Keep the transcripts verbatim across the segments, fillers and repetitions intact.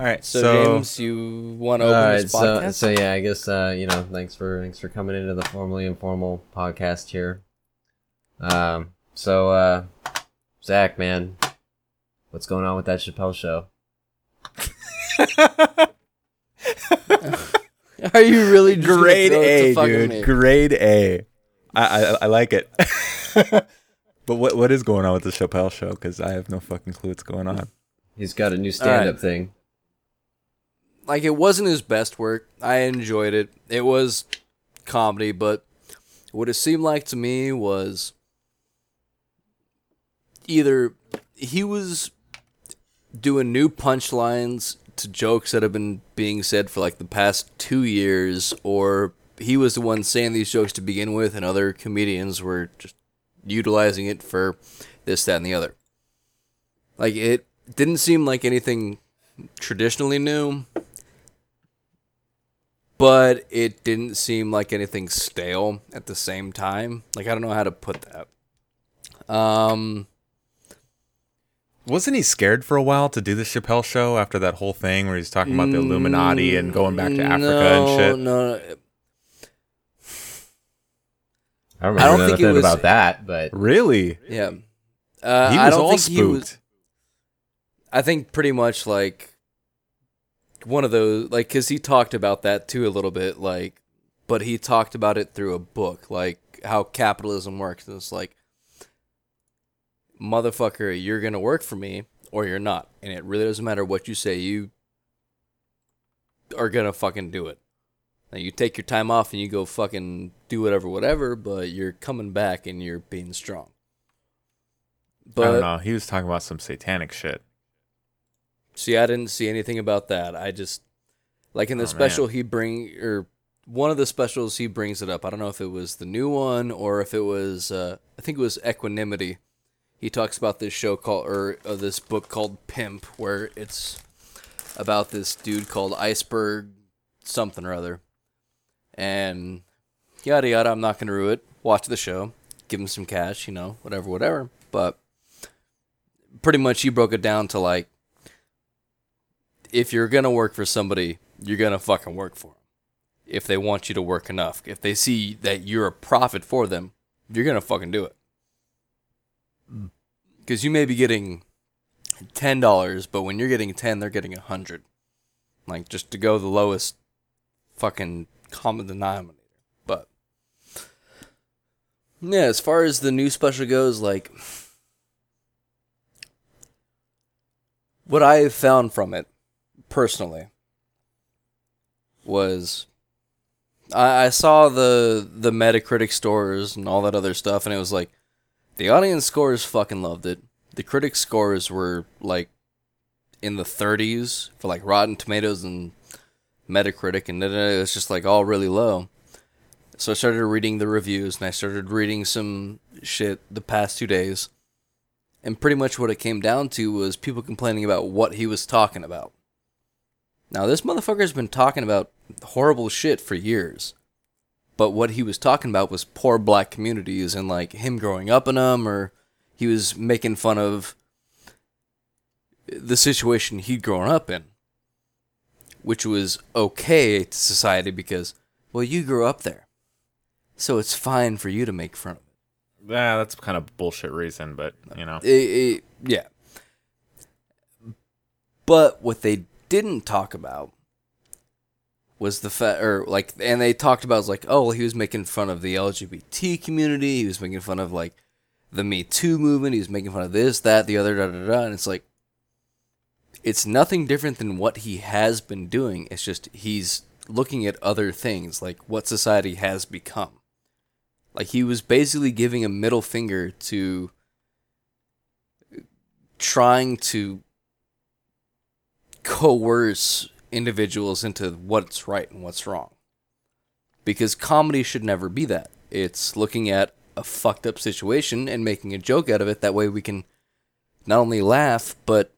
All right. So, so James, you want to open right, this podcast? So, so yeah, I guess uh, you know, thanks for thanks for coming into the Formally Informal podcast here. Um. So, uh, Zach, man, what's going on with that Chappelle show? Are you really just grade A, dude? Me? Grade A. I, I I like it. But what what is going on with the Chappelle show? Because I have no fucking clue what's going on. He's got a new stand-up right. thing. Like, it wasn't his best work. I enjoyed it. It was comedy, but what it seemed like to me was either he was doing new punchlines to jokes that have been being said for like the past two years, or he was the one saying these jokes to begin with, and other comedians were just utilizing it for this, that, and the other. Like, it didn't seem like anything traditionally new, but it didn't seem like anything stale at the same time. Like, I don't know how to put that. Um... Wasn't he scared for a while to do the Chappelle show after that whole thing where he's talking about the Illuminati and going back to Africa no, and shit? No, no. I don't remember I don't think was, about that, but really, yeah, uh, he was I don't all think spooked. He was, I think pretty much like one of those, like, because he talked about that too a little bit, like, but he talked about it through a book, like how capitalism works. And it's like, motherfucker, you're gonna work for me or you're not, and it really doesn't matter what you say. You are gonna fucking do it. Now, you take your time off and you go fucking do whatever, whatever, but you're coming back and you're being strong. But, I don't know. He was talking about some satanic shit. See, I didn't see anything about that. I just, like in the oh, special man. he bring, or one of the specials he brings it up. I don't know if it was the new one or if it was, uh, I think it was Equanimity. He talks about this show called, or uh, this book called Pimp, where it's about this dude called Iceberg something or other. And yada yada, I'm not going to ruin it. Watch the show. Give him some cash, you know, whatever, whatever. But pretty much he broke it down to, like, if you're going to work for somebody, you're going to fucking work for them. If they want you to work enough. If they see that you're a profit for them, you're going to fucking do it. Because you may be getting ten dollars, but when you're getting ten, they're getting one hundred. Like, just to go the lowest fucking common denominator. But yeah, as far as the new special goes, like, what I found from it personally was I, I saw the the Metacritic scores and all that other stuff, and it was like the audience scores fucking loved it. The critic scores were like in the thirties for like Rotten Tomatoes and Metacritic, and it was just like all really low. So I started reading the reviews, and I started reading some shit the past two days, and pretty much what it came down to was people complaining about what he was talking about. Now, this motherfucker's been talking about horrible shit for years, but what he was talking about was poor black communities and like him growing up in them, or he was making fun of the situation he'd grown up in, which was okay to society because, well, you grew up there, so it's fine for you to make fun of it. Yeah, that's kind of bullshit reason, but, you know. It, it, yeah. But what they didn't talk about was the fact, or like, and they talked about, was like, oh, well, he was making fun of the L G B T community, he was making fun of, like, the Me Too movement, he was making fun of this, that, the other, da, da, da, and it's like, it's nothing different than what he has been doing. It's just he's looking at other things, like what society has become. Like, he was basically giving a middle finger to trying to coerce individuals into what's right and what's wrong. Because comedy should never be that. It's looking at a fucked up situation and making a joke out of it. That way we can not only laugh, but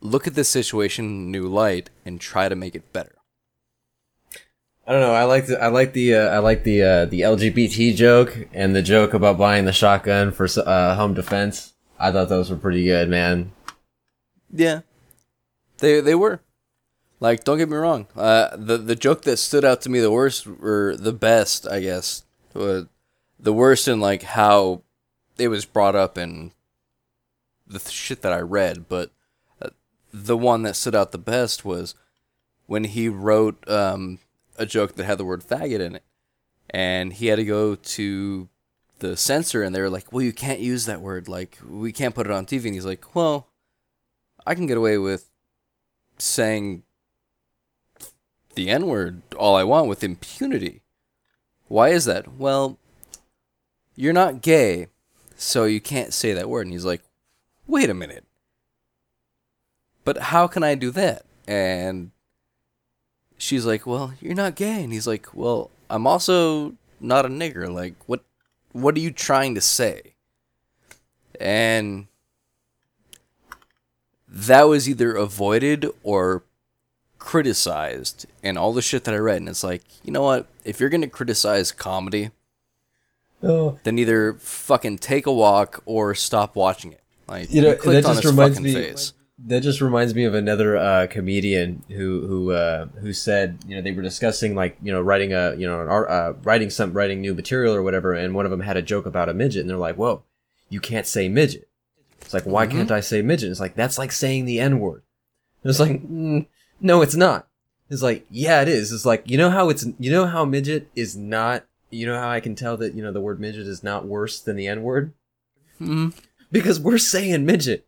look at this situation in a new light and try to make it better. I don't know. I like the I like the uh, I like the uh, the L G B T joke and the joke about buying the shotgun for uh, home defense. I thought those were pretty good, man. Yeah, they they were. Like, don't get me wrong. Uh, the the joke that stood out to me the worst, or the best, I guess, was the worst in like how it was brought up and the th- shit that I read. But uh, the one that stood out the best was when he wrote um, a joke that had the word faggot in it, and he had to go to the censor, and they were like, "Well, you can't use that word. Like, we can't put it on T V." And he's like, "Well, I can get away with saying the N-word all I want with impunity. Why is that?" "Well, you're not gay, so you can't say that word." And he's like, "Wait a minute. But how can I do that?" And she's like, "Well, you're not gay." And he's like, "Well, I'm also not a nigger. Like, what, what are you trying to say?" And that was either avoided or criticized and all the shit that I read, and it's like, you know what, if you're gonna criticize comedy, oh. then either fucking take a walk or stop watching it. Like, you know, you clicked that on just his reminds fucking me face. That just reminds me of another uh comedian who who uh who said, you know, they were discussing, like, you know, writing a you know an art, uh writing some writing new material or whatever, and one of them had a joke about a midget, and they're like, "Whoa, you can't say midget." It's like, "Why mm-hmm. can't I say midget?" It's like, that's like saying the N-word. And it's like, mm, no, it's not. It's like, yeah, it is. It's like, you know how it's, you know how midget is not, you know how I can tell that, you know, the word midget is not worse than the N-word? Mm-hmm. Because we're saying midget.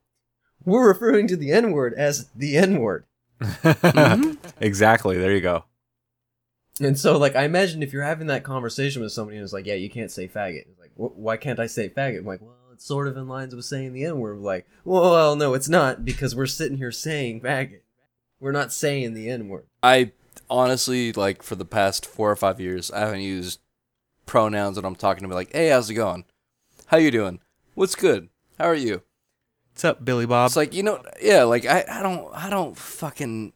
We're referring to the N-word as the N-word. Mm-hmm. Exactly. There you go. And so, like, I imagine if you're having that conversation with somebody who's like, "Yeah, you can't say faggot." It's like, "Why can't I say faggot?" I'm like, "Well, it's sort of in lines with saying the N-word." Like, well, no, it's not, because we're sitting here saying faggot. We're not saying the N-word. I honestly, like, for the past four or five years, I haven't used pronouns when I'm talking to me. Like, "Hey, how's it going? How you doing? What's good? How are you? What's up, Billy Bob?" It's like, you know, yeah, like, I, I don't, I don't fucking,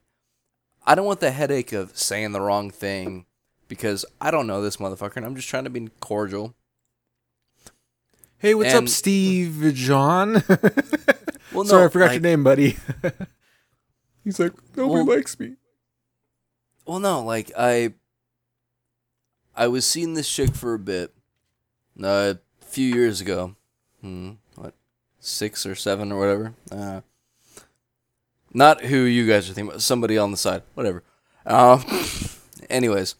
I don't want the headache of saying the wrong thing, because I don't know this motherfucker, and I'm just trying to be cordial. "Hey, what's and, up, Steve John?" Well, no, sorry, I forgot like, your name, buddy. He's like, "Nobody well, likes me." Well, no, like, I I was seeing this chick for a bit uh, a few years ago. Hmm, what, six or seven or whatever? Uh, not who you guys are thinking about. Somebody on the side. Whatever. Uh, anyways,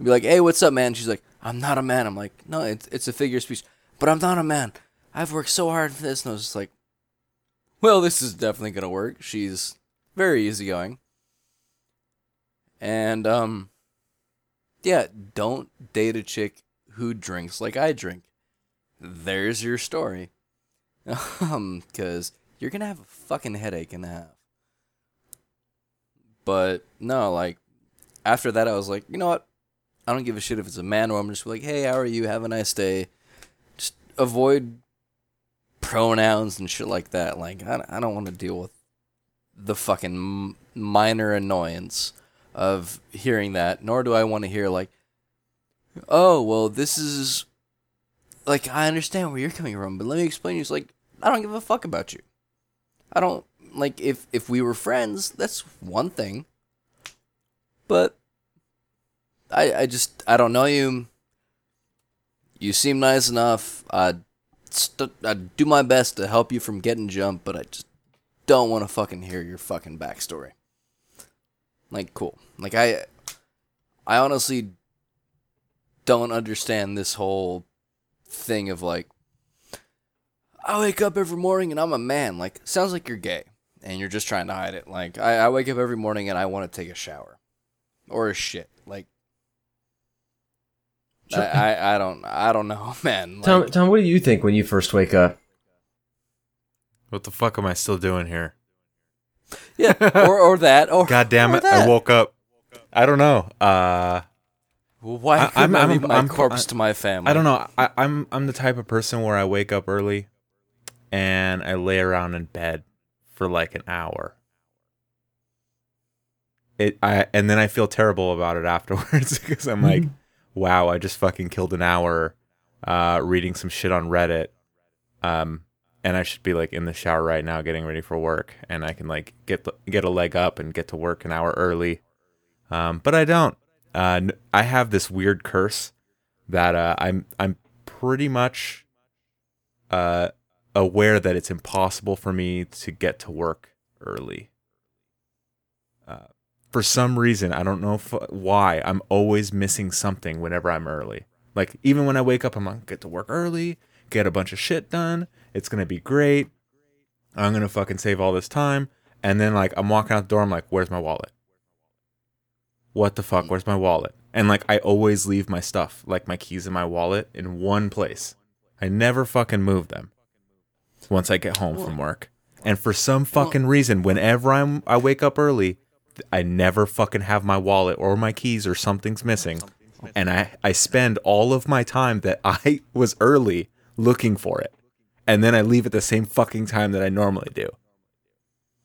I'd be like, "Hey, what's up, man?" She's like, "I'm not a man." I'm like, "No, it's, it's a figure of speech." "But I'm not a man. I've worked so hard for this." And I was just like, well, this is definitely going to work. She's very easygoing. And, um, yeah, don't date a chick who drinks like I drink. There's your story. Um, because you're going to have a fucking headache and a half. But, no, like, after that, I was like, you know what? I don't give a shit if it's a man or I'm just like, "Hey, how are you? Have a nice day." Just avoid pronouns and shit like that. Like, I, I don't want to deal with the fucking minor annoyance of hearing that, nor do I want to hear, like, "Oh, well, this is, like, I understand where you're coming from, but let me explain to you." It's like, I don't give a fuck about you. I don't, like, if, if we were friends, that's one thing, but I, I just, I don't know you, you seem nice enough, I'd, st- I'd do my best to help you from getting jumped, but I just don't want to fucking hear your fucking backstory. Like, cool. Like, I I honestly don't understand this whole thing of, like, "I wake up every morning and I'm a man." Like, sounds like you're gay, and you're just trying to hide it. Like, I, I wake up every morning and I want to take a shower. Or a shit. Like, I, I, I don't I don't know, man. Like, Tom, Tom, what do you think when you first wake up? What the fuck am I still doing here? Yeah, or or that. Or, God damn or it, that. I woke up. I don't know. Uh, well, why couldn't I, I'm, I leave I'm, my I'm, corpse I, to my family? I don't know. I, I'm I'm the type of person where I wake up early and I lay around in bed for like an hour. It I And then I feel terrible about it afterwards because I'm like, wow, I just fucking killed an hour uh, reading some shit on Reddit. Um. and I should be like in the shower right now getting ready for work, and I can like get get a leg up and get to work an hour early. Um, but I don't. Uh, I have this weird curse that uh, I'm I'm pretty much uh, aware that it's impossible for me to get to work early. Uh, for some reason, I don't know if, why, I'm always missing something whenever I'm early. Like, even when I wake up, I'm like, get to work early, get a bunch of shit done. It's going to be great. I'm going to fucking save all this time. And then, like, I'm walking out the door, I'm like, where's my wallet? What the fuck? Where's my wallet? And, like, I always leave my stuff, like my keys and my wallet, in one place. I never fucking move them once I get home from work. And for some fucking reason, whenever I'm, I wake up early, I never fucking have my wallet or my keys or something's missing. And I, I spend all of my time that I was early looking for it. And then I leave at the same fucking time that I normally do.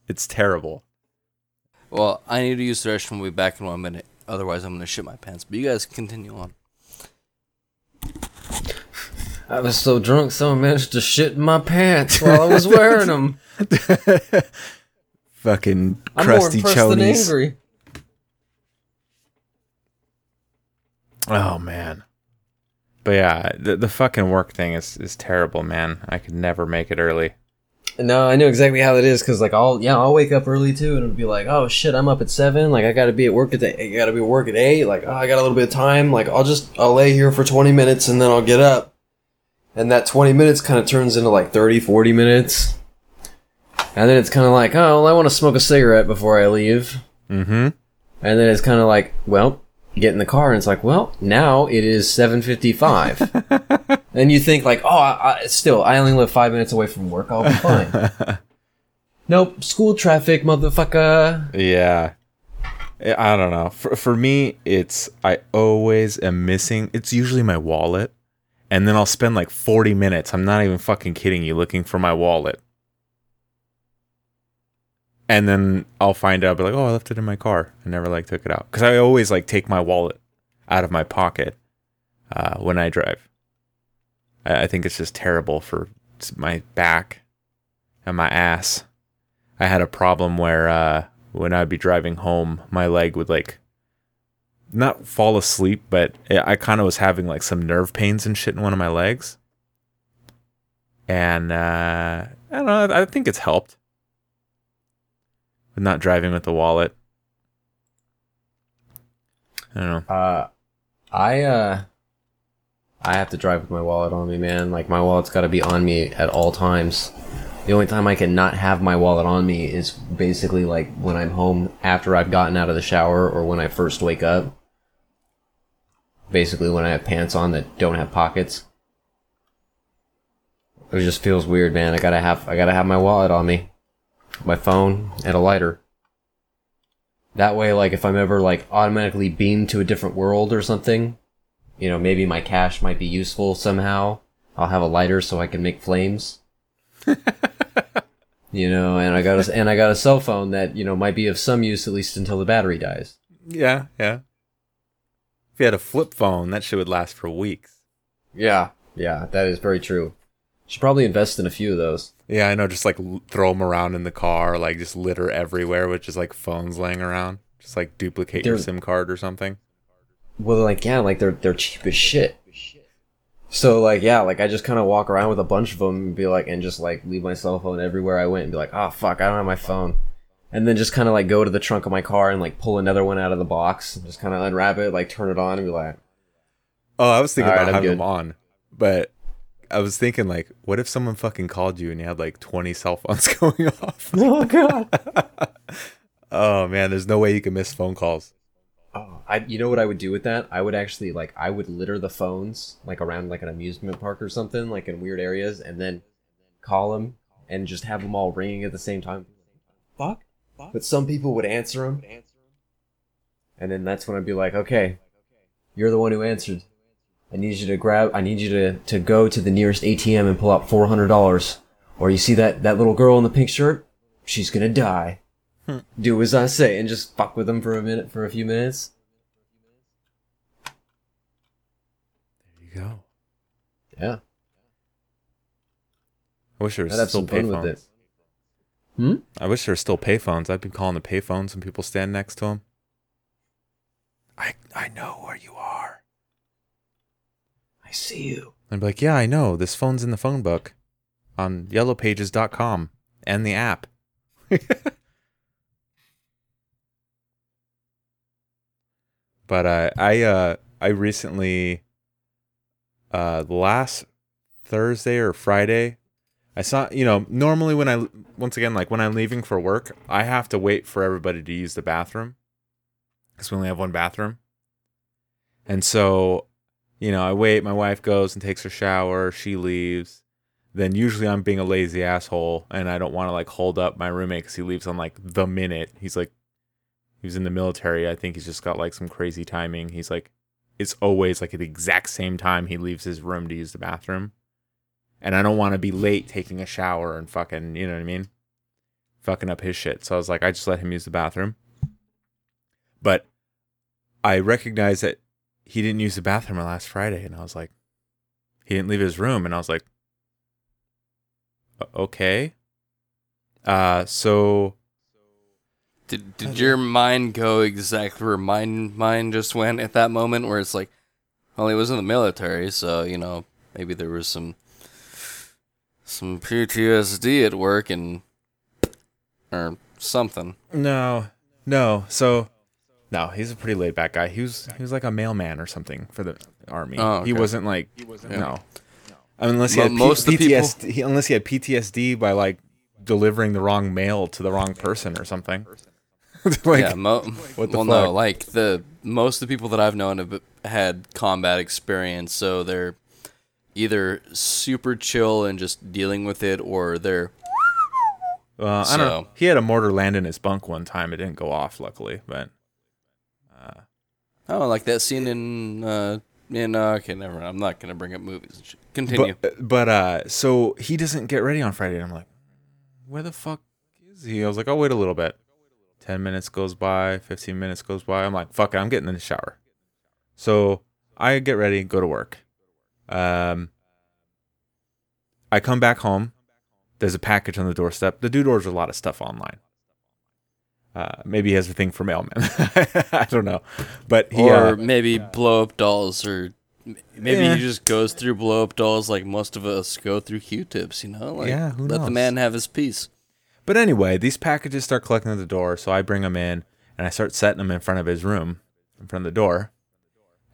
It's terrible. Well, I need to use the restroom. We'll be back in one minute. Otherwise, I'm going to shit my pants. But you guys continue on. I was so drunk, someone managed to shit in my pants while I was wearing them. Fucking crusty chonies. I'm more impressed than angry. Oh, man. But yeah, the the fucking work thing is, is terrible, man. I could never make it early. No, I knew exactly how it is, because like I'll yeah I'll wake up early too, and it'll be like, oh shit, I'm up at seven, like I gotta be at work at the, I gotta be at work at eight, like oh, I got a little bit of time, like I'll just I'll lay here for twenty minutes and then I'll get up, and that twenty minutes kind of turns into like thirty, forty minutes, and then it's kind of like, oh well, I want to smoke a cigarette before I leave, mm-hmm, and then it's kind of like, well, get in the car, and it's like, well, now it is seven fifty-five. And you think, like, oh, I, I, still, I only live five minutes away from work. I'll be fine. Nope, school traffic, motherfucker. Yeah. I don't know. For, for me, it's, I always am missing, it's usually my wallet. And then I'll spend, like, forty minutes, I'm not even fucking kidding you, looking for my wallet. And then I'll find out, be like, oh, I left it in my car. I never, like, took it out. Because I always, like, take my wallet out of my pocket uh, when I drive. I-, I think it's just terrible for my back and my ass. I had a problem where uh, when I'd be driving home, my leg would, like, not fall asleep, but I kind of was having, like, some nerve pains and shit in one of my legs. And uh, I don't know, I think it's helped. Not driving with the wallet. I don't know. Uh, I uh, I have to drive with my wallet on me, man. Like, my wallet's got to be on me at all times. The only time I can not have my wallet on me is basically, like, when I'm home after I've gotten out of the shower or when I first wake up. Basically, when I have pants on that don't have pockets. It just feels weird, man. I gotta have I gotta have my wallet on me. My phone, and a lighter. That way, like, if I'm ever, like, automatically beamed to a different world or something, you know, maybe my cash might be useful somehow. I'll have a lighter so I can make flames. You know, and I got a, and I got a cell phone that, you know, might be of some use, at least until the battery dies. Yeah, yeah. If you had a flip phone, that shit would last for weeks. Yeah, yeah, that is very true. Should probably invest in a few of those. Yeah, I know. Just like throw them around in the car, like just litter everywhere, which is like phones laying around. Just like duplicate they're, your SIM card or something. Well, like yeah, like they're they're cheap as shit. So like yeah, like I just kind of walk around with a bunch of them and be like, and just like leave my cell phone everywhere I went and be like, oh fuck, I don't have my phone. And then just kind of like go to the trunk of my car and like pull another one out of the box, and just kind of unwrap it, like turn it on, and be like, oh, I was thinking about having them on, but. I was thinking, like, what if someone fucking called you and you had, like, twenty cell phones going off? Oh, God. Oh, man, there's no way you can miss phone calls. Oh, I, you know what I would do with that? I would actually, like, I would litter the phones, like, around, like, an amusement park or something, like, in weird areas, and then call them and just have them all ringing at the same time. Fuck. Fuck. But some people would answer them. And then that's when I'd be like, okay, you're the one who answered. I need you to grab. I need you to, to go to the nearest A T M and pull out four hundred dollars. Or you see that, that little girl in the pink shirt? She's gonna die. Hmm. Do as I say, and just fuck with them for a minute, for a few minutes. There you go. Yeah. I wish there was I'd still payphones. Hmm? I wish there were still payphones. I'd be calling the payphones when people stand next to them. I I know where you are. I see you. I'd be like, yeah, I know. This phone's in the phone book on yellow pages dot com and the app. But uh, I uh, I recently, uh, last Thursday or Friday, I saw, you know, normally when I, once again, like when I'm leaving for work, I have to wait for everybody to use the bathroom because we only have one bathroom. And so, you know, I wait, my wife goes and takes her shower, she leaves. Then usually I'm being a lazy asshole and I don't want to like hold up my roommate because he leaves on like the minute. He's like, he was in the military. I think he's just got like some crazy timing. He's like, it's always like at the exact same time he leaves his room to use the bathroom. And I don't want to be late taking a shower and fucking, you know what I mean? Fucking up his shit. So I was like, I just let him use the bathroom. But I recognized that he didn't use the bathroom last Friday. And I was like, he didn't leave his room. And I was like, okay. Uh, so... Did did your mind go exactly where mine, mine just went at that moment? Where it's like, well, he was in the military, so, you know, maybe there was some... Some P T S D at work and or something. No, no. So, no, he's a pretty laid back guy. He was he was like a mailman or something for the army. Oh, okay. He wasn't like he wasn't no. no. Unless he had P- Most P T S D, people... he, unless he had P T S D by like delivering the wrong mail to the wrong person or something. Like, yeah, mo- what the well, fuck? no, like the most of the people that I've known have had combat experience, so they're either super chill and just dealing with it, or they're... Well, so. I don't know. He had a mortar land in his bunk one time. It didn't go off, luckily, but... Uh, oh, like that scene in... Uh, in uh, okay, never mind. I'm not going to bring up movies and shit. Continue. But, but uh, so he doesn't get ready on Friday, and I'm like, where the fuck is he? I was like, I'll wait a little bit. Ten minutes goes by, fifteen minutes goes by. I'm like, fuck it, I'm getting in the shower. So I get ready, go to work. Um, I come back home. There's a package on the doorstep. The dude orders a lot of stuff online. Uh, maybe he has a thing for mailmen. I don't know, but he, or uh, maybe uh, blow up dolls, or maybe yeah. he just goes through blow up dolls like most of us go through Q-tips. You know, like yeah, who let knows? The man have his piece. But anyway, these packages start collecting at the door, so I bring them in and I start setting them in front of his room, in front of the door.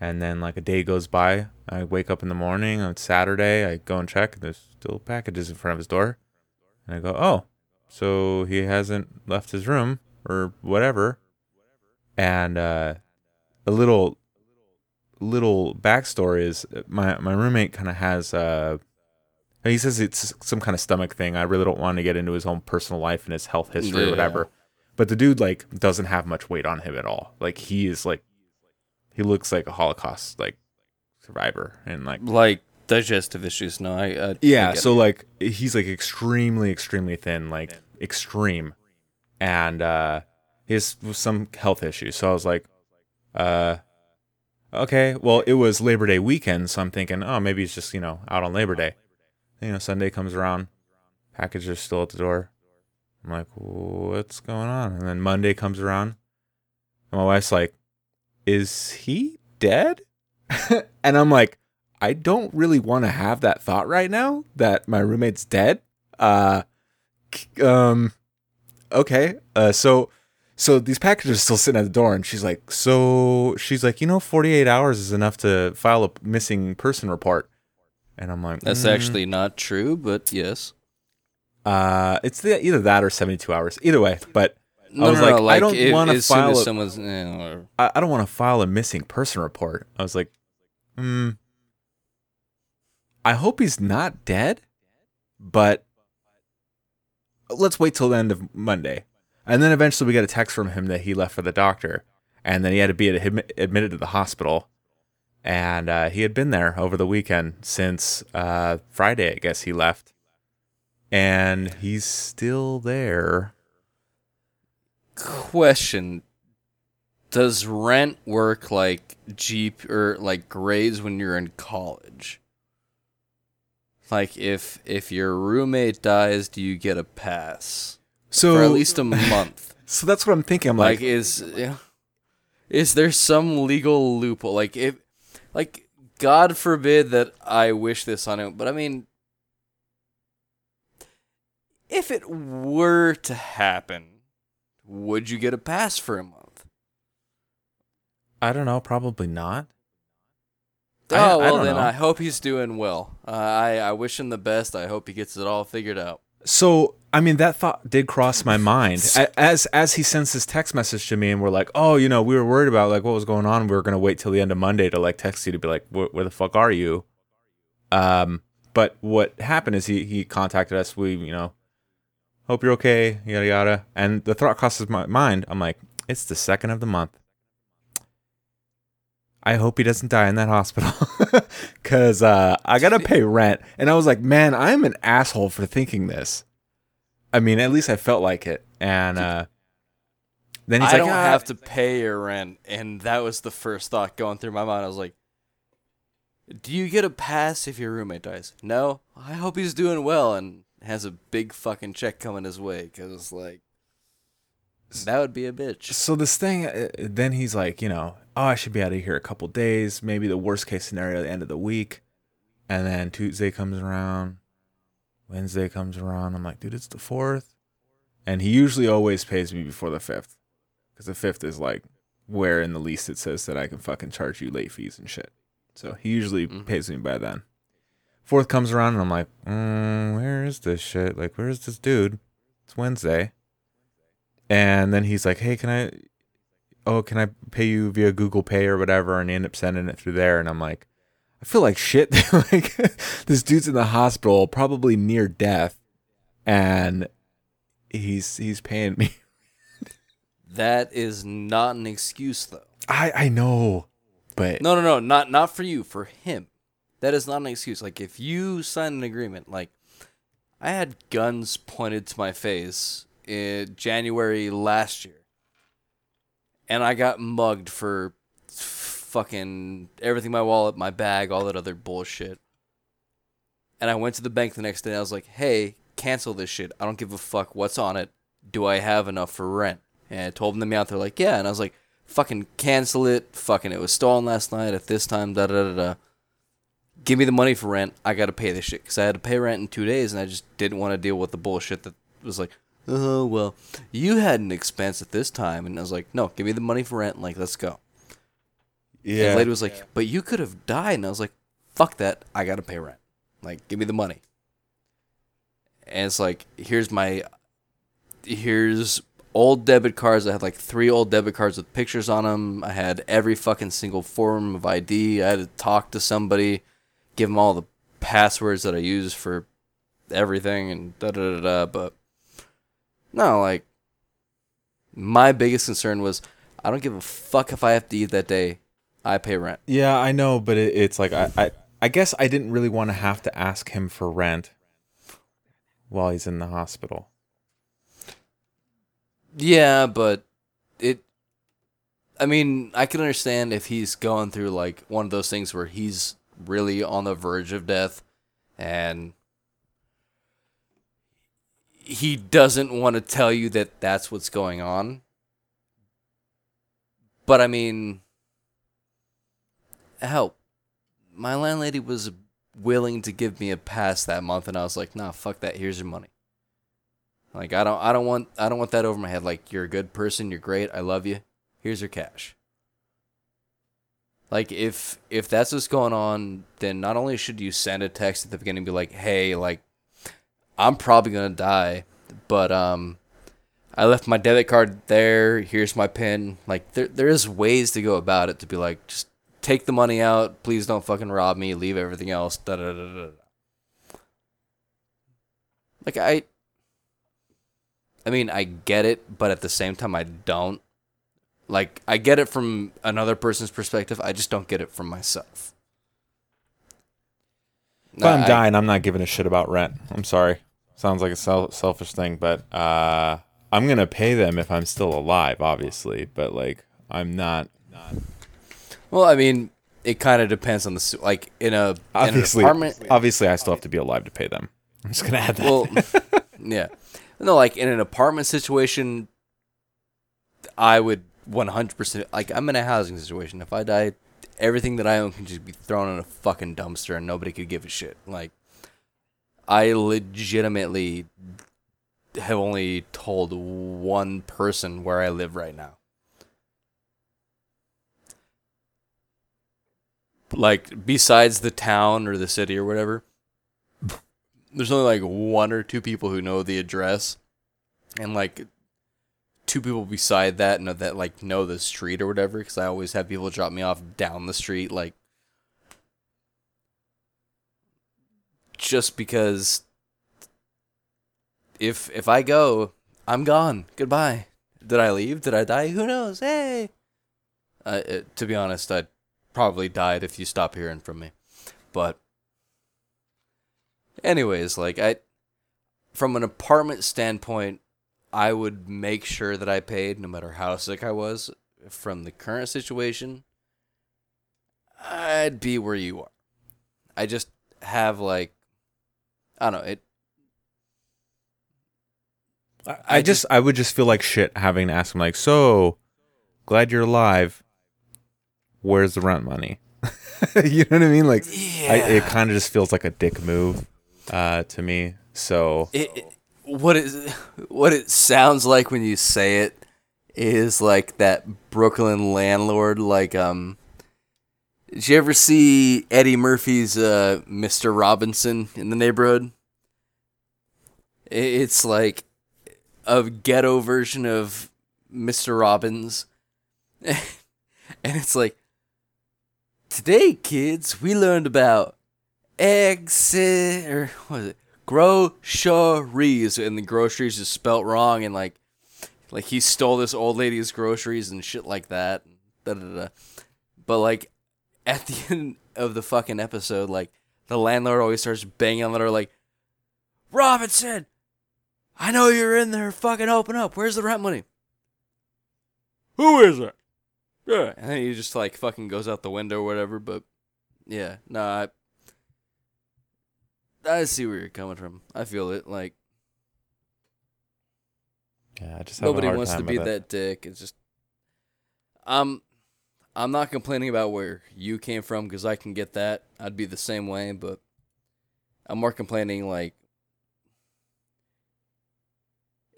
And then, like, a day goes by. I wake up in the morning. It's Saturday. I go and check. And there's still packages in front of his door. And I go, oh, so he hasn't left his room or whatever. And uh, a little little backstory is my, my roommate kind of has, uh, he says it's some kind of stomach thing. I really don't want to get into his own personal life and his health history yeah. or whatever. But the dude, like, doesn't have much weight on him at all. Like, he is, like, he looks like a Holocaust like survivor and like like digestive issues. No, I, I yeah. So it. like he's like extremely, extremely thin, like extreme, and uh, he has some health issues. So I was like, uh, okay, well it was Labor Day weekend, so I'm thinking, oh maybe he's just you know out on Labor Day. You know, Sunday comes around, packages are still at the door. I'm like, what's going on? And then Monday comes around, and my wife's like, is he dead? And I'm like, I don't really want to have that thought right now that my roommate's dead. Uh, um, okay. Uh, so, so these packages are still sitting at the door, and she's like, so she's like, you know, forty-eight hours is enough to file a missing person report. And I'm like, mm. that's actually not true, but yes. Uh, it's the, either that or seventy-two hours. Either way, but. No, I was no, like, no, like, I don't want to file. A, someone's, you know, I, I don't want to file a missing person report. I was like, hmm. I hope he's not dead, but let's wait till the end of Monday, and then eventually we get a text from him that he left for the doctor, and then he had to be admi- admitted to the hospital, and uh, he had been there over the weekend since uh, Friday, I guess he left, and he's still there. Question: does rent work like Jeep or like grades when you're in college? Like, if if your roommate dies, do you get a pass? So for at least a month. So that's what I'm thinking. I'm like, like is yeah, is there some legal loophole? Like, if like God forbid that I wish this on him, but I mean, if it were to happen, would you get a pass for a month? I don't know. Probably not. Oh, well, I then know. I hope he's doing well. Uh, I, I wish him the best. I hope he gets it all figured out. So, I mean, that thought did cross my mind. As as he sends this text message to me, and we're like, oh, you know, we were worried about, like, what was going on. We were going to wait till the end of Monday to, like, text you to be like, where the fuck are you? Um, But what happened is he, he contacted us. We, you know, hope you're okay, yada, yada. And the thought crosses my mind. I'm like, it's the second of the month. I hope he doesn't die in that hospital because uh, I got to pay rent. And I was like, man, I'm an asshole for thinking this. I mean, at least I felt like it. And uh, then he's I like, I don't ah. have to pay your rent. And that was the first thought going through my mind. I was like, do you get a pass if your roommate dies? No, I hope he's doing well and has a big fucking check coming his way because, like, that would be a bitch. So this thing, uh, then he's like, you know, oh, I should be out of here a couple days, maybe the worst case scenario, the end of the week. And then Tuesday comes around, Wednesday comes around. I'm like, dude, it's the fourth. And he usually always pays me before the fifth because the fifth is like where in the lease it says that I can fucking charge you late fees and shit. So he usually mm-hmm. pays me by then. Fourth comes around and I'm like, mm, where is this shit? Like, where is this dude? It's Wednesday. And then he's like, hey, can I, oh, can I pay you via Google Pay or whatever? And he ended up sending it through there. And I'm like, I feel like shit. Like, this dude's in the hospital, probably near death. And he's he's paying me. That is not an excuse, though. I, I know, but. No, no, no, not, not for you, for him. That is not an excuse. Like, if you sign an agreement, like, I had guns pointed to my face in January last year, and I got mugged for fucking everything, my wallet, my bag, all that other bullshit. And I went to the bank the next day and I was like, hey, cancel this shit. I don't give a fuck what's on it. Do I have enough for rent? And I told them the amount. They're like, yeah. And I was like, fucking cancel it. Fucking it was stolen last night at this time, da da da da. Give me the money for rent. I got to pay this shit because I had to pay rent in two days and I just didn't want to deal with the bullshit that was like, oh, well, you had an expense at this time. And I was like, no, give me the money for rent. Like, let's go. Yeah. And the lady was like, yeah, but you could have died. And I was like, fuck that. I got to pay rent. Like, give me the money. And it's like, here's my, here's old debit cards. I had like three old debit cards with pictures on them. I had every fucking single form of I D. I had to talk to somebody, give them all the passwords that I use for everything and da da da da. But no, like, my biggest concern was, I don't give a fuck if I have to eat that day. I pay rent. Yeah, I know, but it, it's like, I, I, I guess I didn't really want to have to ask him for rent while he's in the hospital. Yeah, but it, I mean, I can understand if he's going through, like, one of those things where he's really on the verge of death and he doesn't want to tell you that that's what's going on. But, I mean, help. My landlady was willing to give me a pass that month, and I was like, nah, fuck that. Here's your money. Like, I don't I don't want I don't want that over my head. Like, you're a good person. You're great. I love you. Here's your cash. Like, if if that's what's going on, then not only should you send a text at the beginning and be like, hey, like, I'm probably going to die, but um, I left my debit card there. Here's my PIN. Like, there, there is ways to go about it to be like, just take the money out. Please don't fucking rob me. Leave everything else. Da da da da. Like, I... I mean, I get it, but at the same time, I don't. Like, I get it from another person's perspective. I just don't get it from myself. If I'm dying, I'm not giving a shit about rent. I'm sorry. Sounds like a sel- selfish thing, but uh, I'm going to pay them if I'm still alive, obviously. But, like, I'm not, not. Well, I mean, it kind of depends on the like in a obviously in an apartment. Obviously, I still have to be alive to pay them. I'm just gonna add that. Well, yeah, no, like in an apartment situation, I would one hundred percent like I'm in a housing situation. If I die, everything that I own can just be thrown in a fucking dumpster and nobody could give a shit. Like, I legitimately have only told one person where I live right now. Like, besides the town or the city or whatever, there's only like one or two people who know the address, and like two people beside that know that like know the street or whatever, because I always have people drop me off down the street, like, just because if if I go, I'm gone. Goodbye. Did I leave? Did I die? Who knows? Hey. Uh, it, to be honest, I'd probably died if you stop hearing from me. But anyways, like, I, from an apartment standpoint, I would make sure that I paid no matter how sick I was. From the current situation, I'd be where you are. I just have, like, I don't know, it I, I, I just, just I would just feel like shit having to ask him, like, so, glad you're alive, where's the rent money? You know what I mean? Like, yeah. I, it kind of just feels like a dick move uh, to me. So it, it, what it what it sounds like when you say it is like that Brooklyn landlord. Like, um, did you ever see Eddie Murphy's uh, Mister Robinson in the Neighborhood? It, it's like a ghetto version of Mister Robbins, and it's like, today, kids, we learned about exit, or what was it? Groceries, and the groceries is spelt wrong, and like, like he stole this old lady's groceries and shit like that. Da, da, da. But like, at the end of the fucking episode, like, the landlord always starts banging on the door, like, Robinson, I know you're in there, fucking open up. Where's the rent money? Who is it? Yeah. And then he just like fucking goes out the window or whatever, but yeah, no, nah, I, I see where you're coming from. I feel it, like, yeah, I just nobody wants to be that it. dick. It's just, um, I'm not complaining about where you came from because I can get that. I'd be the same way, but I'm more complaining like,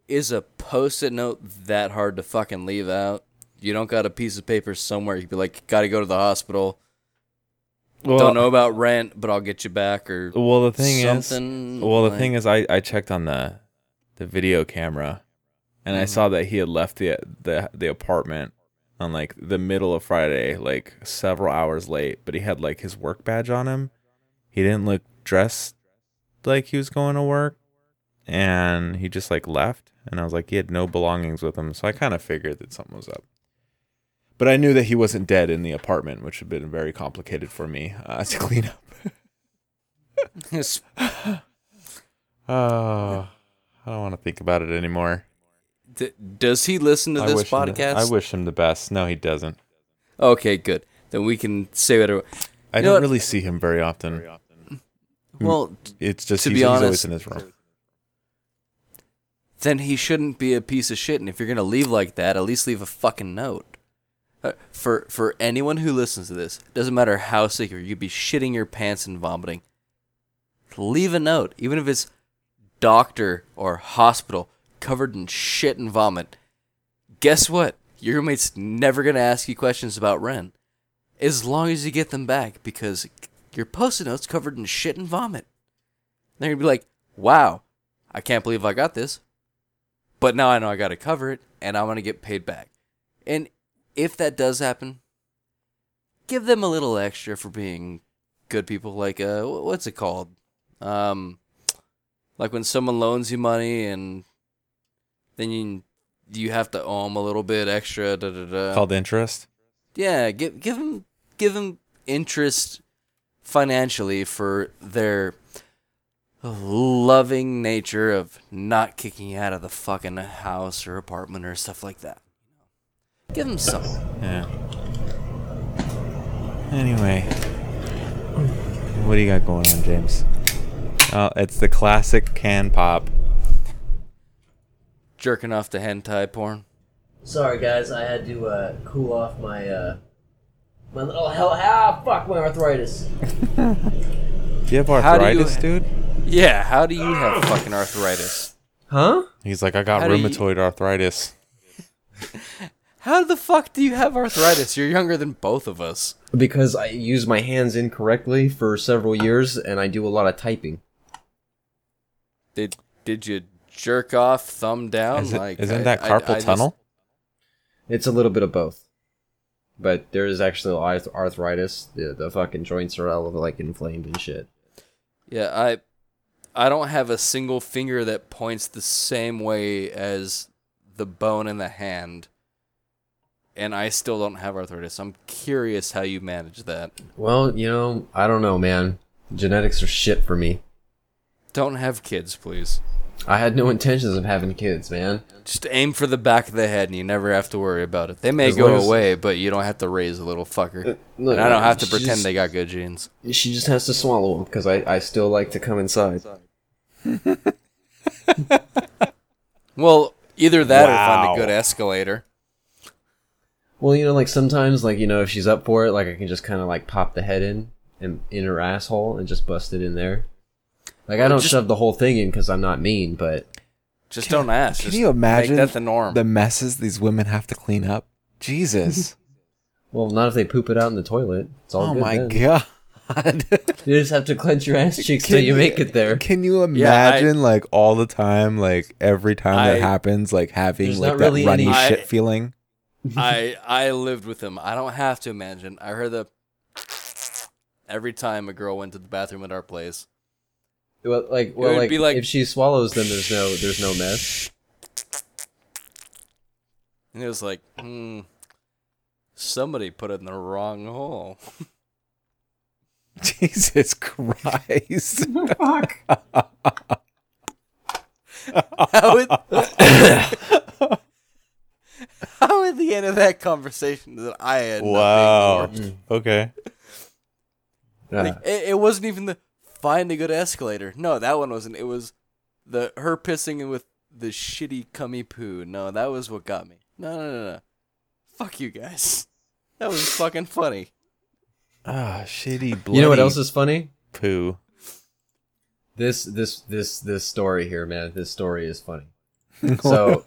is a post-it note that hard to fucking leave out? You don't got a piece of paper somewhere. You'd be like, gotta go to the hospital. Well, don't know about rent, but I'll get you back or well, the thing something. Is, well, the like, thing is, I, I checked on the the video camera, and mm-hmm. I saw that he had left the, the the apartment on like the middle of Friday, like several hours late. But he had like his work badge on him. He didn't look dressed like he was going to work, and he just like left. And I was like, he had no belongings with him, so I kind of figured that something was up. But I knew that he wasn't dead in the apartment, which had been very complicated for me uh, to clean up. Yes. Oh, I don't want to think about it anymore. D- does he listen to I this podcast? The, I wish him the best. No, he doesn't. Okay, good. Then we can say whatever. I you don't really see him very often. Very often. Well, it's just to he's, be honest, he's always in his room. Then he shouldn't be a piece of shit. And if you're going to leave like that, at least leave a fucking note. For for anyone who listens to this, it doesn't matter how sick you are, you'd be shitting your pants and vomiting. Leave a note, even if it's doctor or hospital, covered in shit and vomit. Guess what? Your roommate's never going to ask you questions about rent, as long as you get them back, because your post-it note's covered in shit and vomit. And they're going to be like, wow, I can't believe I got this, but now I know I got to cover it, and I'm going to get paid back. And if that does happen, give them a little extra for being good people. Like, uh, what's it called? Um, like when someone loans you money and then you you have to owe them a little bit extra. Da, da, da. Called interest. Yeah, give give them give them interest financially for their loving nature of not kicking you out of the fucking house or apartment or stuff like that. Give them some. Yeah. Anyway, what do you got going on, James? Oh, it's the classic can pop. Jerking off to hentai porn. Sorry, guys, I had to uh, cool off my uh, my little hell. Ah, fuck my arthritis. Do you have arthritis, do you, dude? Yeah, how do you have fucking arthritis? Huh? He's like, I got how rheumatoid you... arthritis. How the fuck do you have arthritis? You're younger than both of us. Because I use my hands incorrectly for several years, and I do a lot of typing. Did did you jerk off, thumb down? Is it, like Isn't I, that carpal I, I tunnel? Just... It's a little bit of both. But there is actually arthritis. The, the fucking joints are all like inflamed and shit. Yeah, I, I don't have a single finger that points the same way as the bone in the hand. And I still don't have arthritis. I'm curious how you manage that. Well, you know, I don't know, man. Genetics are shit for me. Don't have kids, please. I had no intentions of having kids, man. Just aim for the back of the head and you never have to worry about it. They may as go as away, but you don't have to raise a little fucker. Uh, look, and I don't have to pretend just, they got good genes. She just has to swallow them, because I, I still like to come inside. Well, either that wow. or find a good escalator. Well, you know, like sometimes, like, you know, if she's up for it, like I can just kind of like pop the head in and in her asshole and just bust it in there. Like I don't just, shove the whole thing in because I'm not mean, but just can, don't ask. Can just you imagine make that the norm? The messes these women have to clean up? Jesus. Well, not if they poop it out in the toilet. It's all oh good. Oh my then. God. You just have to clench your ass cheeks till you make it there. Can you imagine, yeah, I, like all the time, like every time I, that happens, like having like that really runny any, shit I, feeling? I I lived with him. I don't have to imagine. I heard the every time a girl went to the bathroom at our place. Well, like, well, like, like if she swallows them, there's no, there's no mess. And it was like, hmm, somebody put it in the wrong hole. Jesus Christ! Fuck! How would how at the end of that conversation that I had? Wow. Mm. Okay. Like, yeah. it, it wasn't even the. Find a good escalator. No, that one wasn't. It was the her pissing with the shitty cummy poo. No, that was what got me. No, no, no, no. Fuck you guys. That was fucking funny. Ah, oh, shitty bloody. You know what else is funny? Poo. This, this, this, this story here, man. This story is funny. So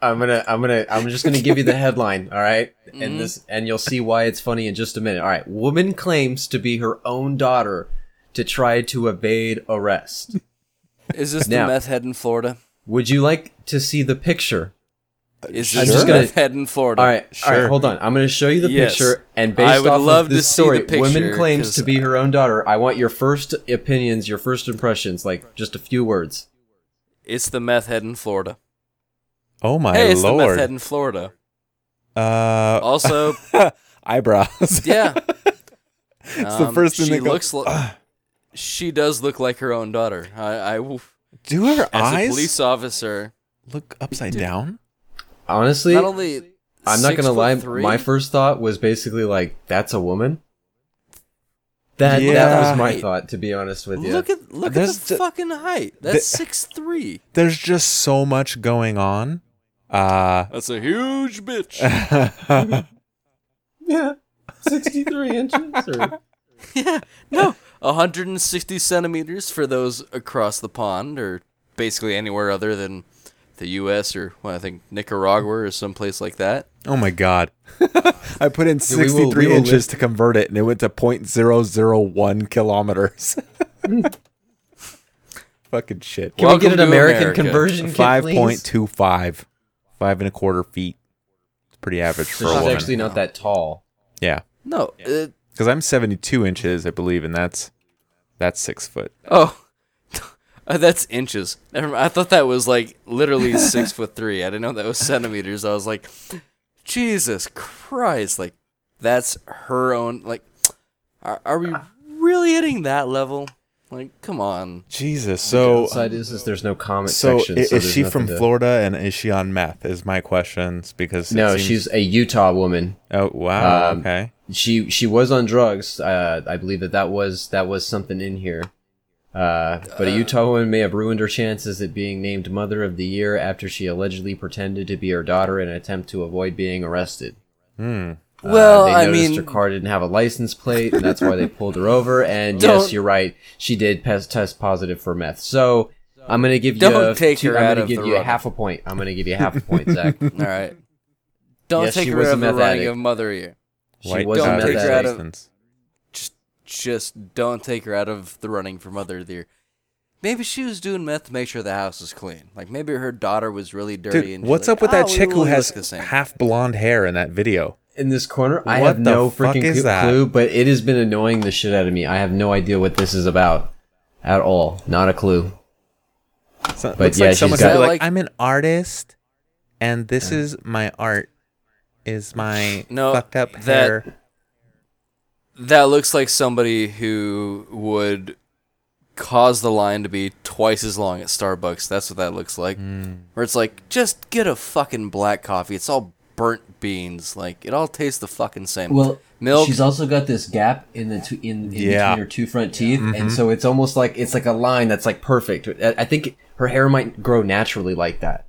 I'm gonna, I'm gonna, I'm just gonna give you the headline. All right, mm-hmm. and this, and you'll see why it's funny in just a minute. All right, woman claims to be her own daughter to try to evade arrest. Is this now, the meth head in Florida? Would you like to see the picture? Is this sure. the meth head in Florida? All right, sure. all right, hold on. I'm going to show you the yes. picture, and based I would off love of this to story, see the picture, woman claims to be her own daughter. I want your first opinions, your first impressions, like just a few words. It's the meth head in Florida. Oh my hey, it's lord! It's the meth head in Florida. Uh, also, eyebrows. Yeah, it's um, the first thing she that looks like. Uh, She does look like her own daughter. I, I will. Do her as eyes? As a police officer, look upside dude, down. Honestly, not only I'm not gonna lie. Three? My first thought was basically like, "That's a woman." That yeah. that was my thought, to be honest with you. Look at look there's at the, the fucking height. That's six three. There's just so much going on. Uh, That's a huge bitch. Yeah, sixty three inches. Or... Yeah, no. one hundred sixty centimeters for those across the pond, or basically anywhere other than the U S or, well, I think Nicaragua or someplace like that. Oh my God. I put in sixty-three we will, we will inches live. To convert it, and it went to zero point zero zero one kilometers. Fucking shit. Can Welcome we get an American America. Conversion kit, five point two five. Five and a quarter feet. It's pretty average for a woman. It's actually not that tall. Yeah. No, it... Uh, Because I'm seventy-two inches, I believe, and that's that's six foot. Oh, that's inches. Never mind. I thought that was like literally six foot three. I didn't know that was centimeters. I was like, Jesus Christ! Like, that's her own. Like, are, are we really hitting that level? Like, come on, Jesus. So the outside is, is there's no comment so section. Is, so is she from to... Florida, and is she on meth? Is my question because no, seems... she's a Utah woman. Oh wow, um, okay. she she was on drugs. Uh, I believe that that was that was something in here. Uh, but a Utah woman may have ruined her chances at being named Mother of the Year after she allegedly pretended to be her daughter in an attempt to avoid being arrested. Hmm. Uh, well, they noticed I mean, her car didn't have a license plate, and that's why they pulled her over. And yes, you're right; she did pes- test positive for meth. So I'm going to give you don't a, take two, her I'm out gonna of give the you running. half a point. I'm going to give you half a point, Zach. All right. Don't yes, take her out of the running of Mother of the Year. She White was don't a take her out of. Just, just don't take her out of the running for Mother of the Year. Maybe she was doing meth to make sure the house was clean. Like maybe her daughter was really dirty. Dude, and what's like, up with that oh, chick who has half blonde hair in that video? In this corner, what I have no freaking clue, that? but it has been annoying the shit out of me. I have no idea what this is about at all. Not a clue. So, but yeah, like she's got like, like I'm an artist, and this yeah. is my art. Is my no, fucked up that, hair? That looks like somebody who would cause the line to be twice as long at Starbucks. That's what that looks like. Mm. Where it's like, just get a fucking black coffee. It's all burnt beans, like it all tastes the fucking same. Well, milk. She's also got this gap in the two, in, in yeah. between her two front teeth, mm-hmm. and so it's almost like it's like a line that's like perfect. I think her hair might grow naturally like that.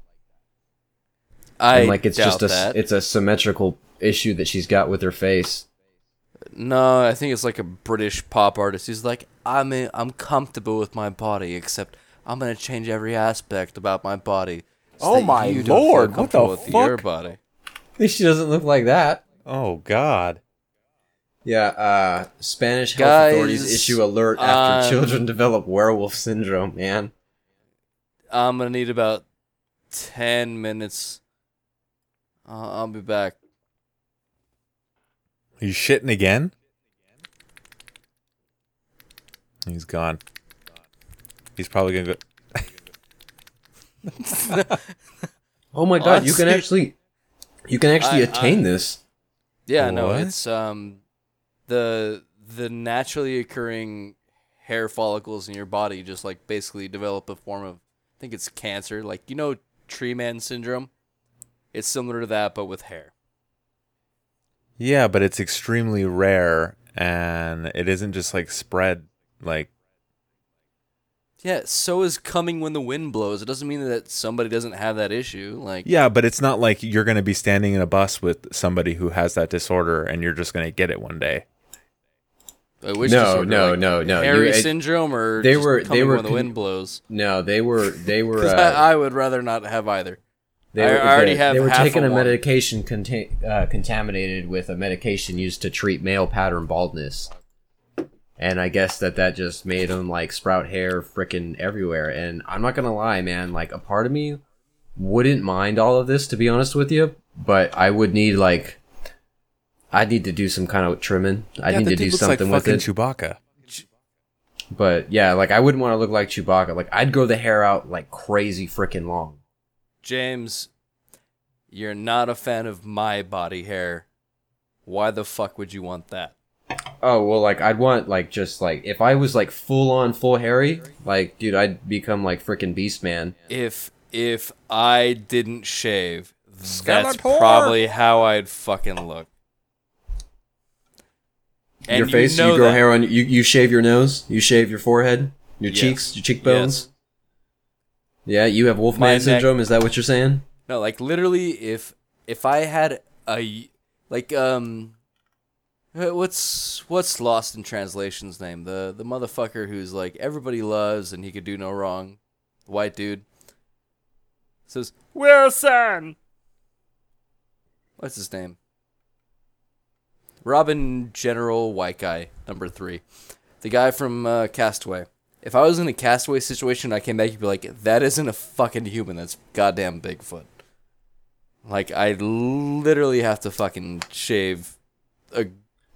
I and like it's doubt just a that. It's a symmetrical issue that she's got with her face. No, I think it's like a British pop artist. He's like, I'm a, I'm comfortable with my body, except I'm gonna change every aspect about my body. So oh my you lord! Don't feel comfortable what the with fuck? Your body. She doesn't look like that. Oh, God. Yeah, uh, Spanish health Guys, authorities issue alert after um, children develop werewolf syndrome, man. I'm going to need about ten minutes. Uh, I'll be back. Are you shitting again? He's gone. He's probably going to go... Oh, my God, oh, you can actually... You can actually I, attain I, this. Yeah, what? no, it's um, the the naturally occurring hair follicles in your body just like basically develop a form of, I think it's cancer, like you know, tree man syndrome. It's similar to that, but with hair. Yeah, but it's extremely rare, and it isn't just like spread like. Yeah, so is coming when the wind blows. It doesn't mean that somebody doesn't have that issue. Like yeah, but it's not like you're going to be standing in a bus with somebody who has that disorder and you're just going to get it one day. Wait, which no, disorder? no, like no, no. Hairy you, syndrome or they just were, coming they were, when the wind blows? No, they were... they were. uh, I, I would rather not have either. They were, I already they, have They were half taking a one. medication contain, uh, contaminated with a medication used to treat male pattern baldness. And I guess that that just made them, like, sprout hair frickin' everywhere. And I'm not gonna lie, man, like, a part of me wouldn't mind all of this, to be honest with you. But I would need, like, I'd need to do some kind of trimming. I'd yeah, need to do something like with it. Chewbacca. But, yeah, like, I wouldn't want to look like Chewbacca. Like, I'd grow the hair out, like, crazy frickin' long. James, you're not a fan of my body hair. Why the fuck would you want that? Oh, well, like, I'd want, like, just, like, if I was, like, full-on, full hairy, like, dude, I'd become, like, frickin' Beast Man. If, if I didn't shave, that's probably how I'd fucking look. And your face, you, know you grow that. hair on, you, you shave your nose, you shave your forehead, your yes. cheeks, your cheekbones. Yes. Yeah, you have Wolfman My syndrome, neck. Is that what you're saying? No, like, literally, if, if I had a, like, um... What's what's Lost in Translation's name? The the motherfucker who's like everybody loves and he could do no wrong, the white dude says Wilson. What's his name? Robin General White Guy number three, the guy from uh, Castaway. If I was in a Castaway situation, and I came back, you'd be like, that isn't a fucking human. That's goddamn Bigfoot. Like I literally have to fucking shave a.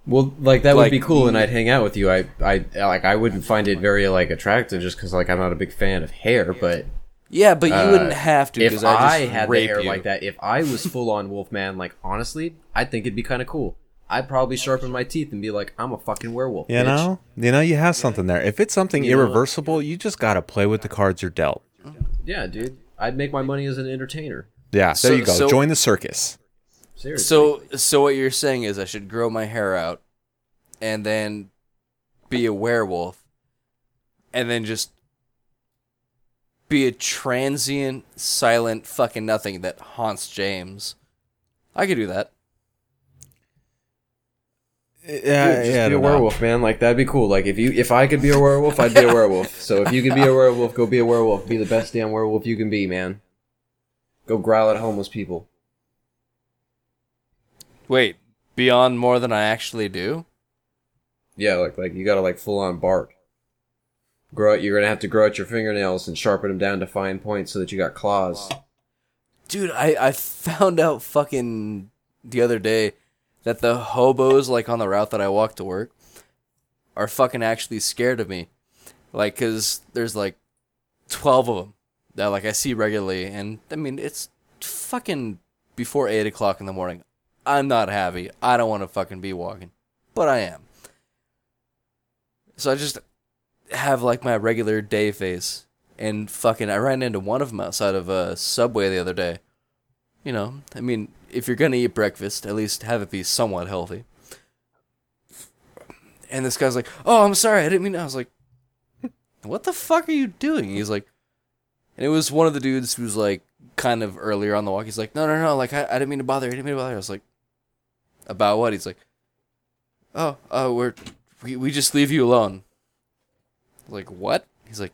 Well, like, that like, would be cool, and I'd hang out with you. I, I, like, I wouldn't find it very, like, attractive just because, like, I'm not a big fan of hair, but... Yeah, but you uh, wouldn't have to, because I just I had the hair you. like that, if I was full-on Wolfman, like, honestly, I think it'd be kind of cool. I'd probably sharpen my teeth and be like, I'm a fucking werewolf, You bitch. know? You know, you have something there. If it's something you irreversible, know. you just gotta play with the cards you're dealt. Yeah, dude. I'd make my money as an entertainer. Yeah, there so, you go. So- Join the circus. Seriously. So, so what you're saying is I should grow my hair out and then be a werewolf and then just be a transient, silent fucking nothing that haunts James. I could do that. Yeah, Dude, just yeah, be a werewolf, man. Like that'd be cool. Like if you, if I could be a werewolf, I'd be a werewolf. So if you could be a werewolf, go be a werewolf. Be the best damn werewolf you can be, man. Go growl at homeless people. Wait, beyond more than I actually do? Yeah, like like you gotta like full on bark. Grow out. You're gonna have to grow out your fingernails and sharpen them down to fine points so that you got claws. Dude, I I found out fucking the other day that the hobos, like, on the route that I walk to work are fucking actually scared of me. Like, because there's, like, twelve of them that, like, I see regularly. And, I mean, it's fucking before eight o'clock in the morning. I'm not happy. I don't want to fucking be walking. But I am. So I just have, like, my regular day face. And fucking, I ran into one of them outside of a Subway the other day. You know, I mean, if you're going to eat breakfast, at least have it be somewhat healthy. And this guy's like, oh, I'm sorry, I didn't mean... I was like, what the fuck are you doing? He's like... And it was one of the dudes who's like, kind of earlier on the walk, he's like, no, no, no, like, I, I didn't mean to bother, I didn't mean to bother. I was like, about what? He's like, oh, uh, we're, we we just leave you alone. I was like, what? He's like,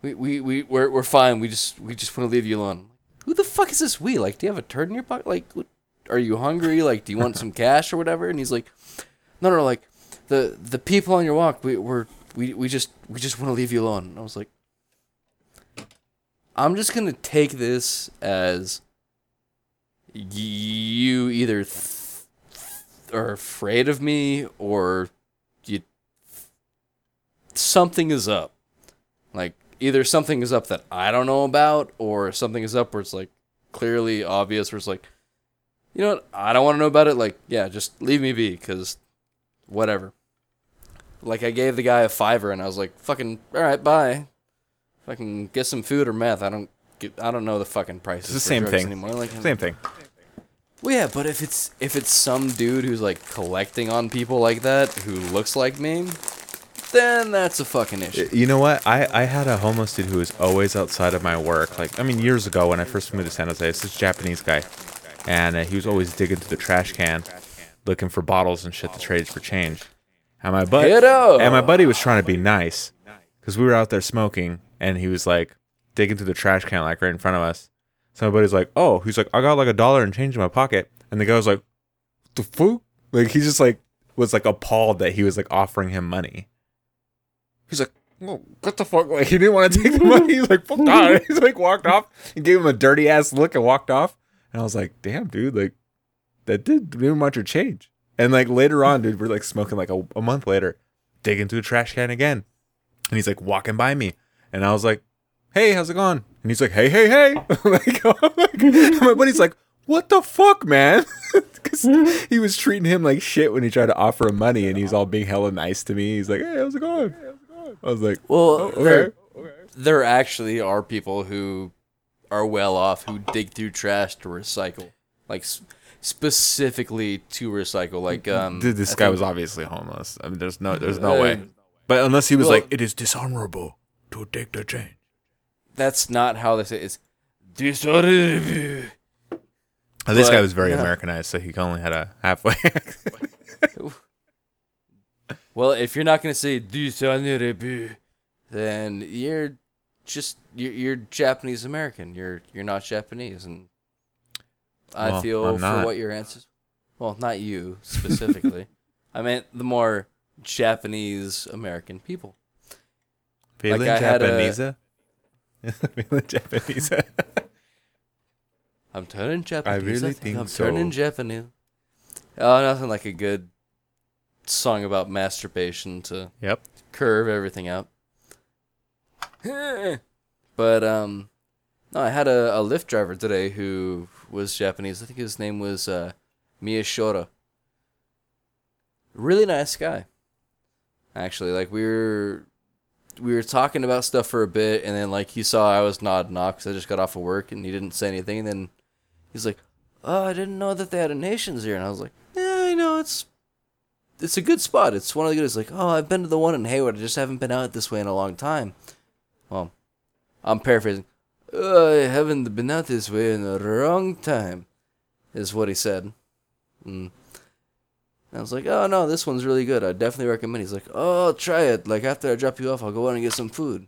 we, we, we, we're, we're fine, we just, we just want to leave you alone. Who the fuck is this we? Like, do you have a turd in your pocket? Like, what, are you hungry? Like, do you want some cash or whatever? And he's like, no, no, like, the the people on your walk, we we're, we we just we just want to leave you alone. And I was like, I'm just gonna take this as you either th- are afraid of me or you something is up, like. Either something is up that I don't know about, or something is up where it's, like, clearly obvious, where it's like, you know what, I don't want to know about it, like, yeah, just leave me be, because whatever. Like, I gave the guy a fiver, and I was like, fucking, alright, bye. Fucking get some food or meth, I don't get, I don't know the fucking prices it's the for same drugs thing. Anymore. Like, same thing. Well, yeah, but if it's, if it's some dude who's, like, collecting on people like that, who looks like me... then that's a fucking issue. You know what? I, I had a homeless dude who was always outside of my work. Like, I mean, years ago when I first moved to San Jose, it's this Japanese guy. And uh, he was always digging through the trash can, looking for bottles and shit to trade for change. And my, bud- and my buddy was trying to be nice, because we were out there smoking, and he was, like, digging through the trash can, like, right in front of us. So my buddy's like, oh, he's like, I got, like, a dollar and change in my pocket. And the guy was like, what the fuck? Like, he just, like, was, like, appalled that he was, like, offering him money. He's like, oh, what the fuck? Like, he didn't want to take the money. He's like, fuck off. He's like, walked off and gave him a dirty ass look and walked off. And I was like, damn, dude, like, that dude didn't want your change. And like later on, dude, we're like smoking like a, a month later, digging through a trash can again. And he's like walking by me. And I was like, hey, how's it going? And he's like, hey, hey, hey. like, like, my buddy's like, what the fuck, man? Because he was treating him like shit when he tried to offer him money. And he's all being hella nice to me. He's like, hey, how's it going? I was like, well, oh, okay. There, there actually are people who are well off who dig through trash to recycle, like sp- specifically to recycle. Like, um, dude, this I guy think, was obviously homeless. I mean, there's no, there's no uh, way. But unless he was well, like, it is dishonorable to take the change. That's not how they say it. It's dishonorable. Oh, this but, guy was very yeah. Americanized, so he only had a halfway accent. Well, if you're not going to say dishonorable, then you're just you're, you're Japanese American. You're you're not Japanese, and I well, feel for what your answers. Well, not you specifically. I meant the more Japanese American people. Feeling like Japanese? Feeling Japanese? I'm turning Japanese. I really I think, think I'm so. turning Japanese. Oh, nothing like a good song about masturbation to yep. curve everything out. But um, no, I had a, a Lyft driver today who was Japanese. I think his name was uh, Miyashora. Really nice guy, actually. Like we were we were talking about stuff for a bit, and then like he saw I was nodding off because I just got off of work, and he didn't say anything. And then he's like, oh, I didn't know that they had a Nations here. And I was like, yeah, you know, it's it's a good spot. It's one of the good. It's like, oh, I've been to the one in Hayward. I just haven't been out this way in a long time. Well, I'm paraphrasing. Oh, I haven't been out this way in a long time, is what he said. Mm. And I was like, oh, no, this one's really good. I definitely recommend it. He's like, oh, I'll try it. Like, after I drop you off, I'll go out and get some food.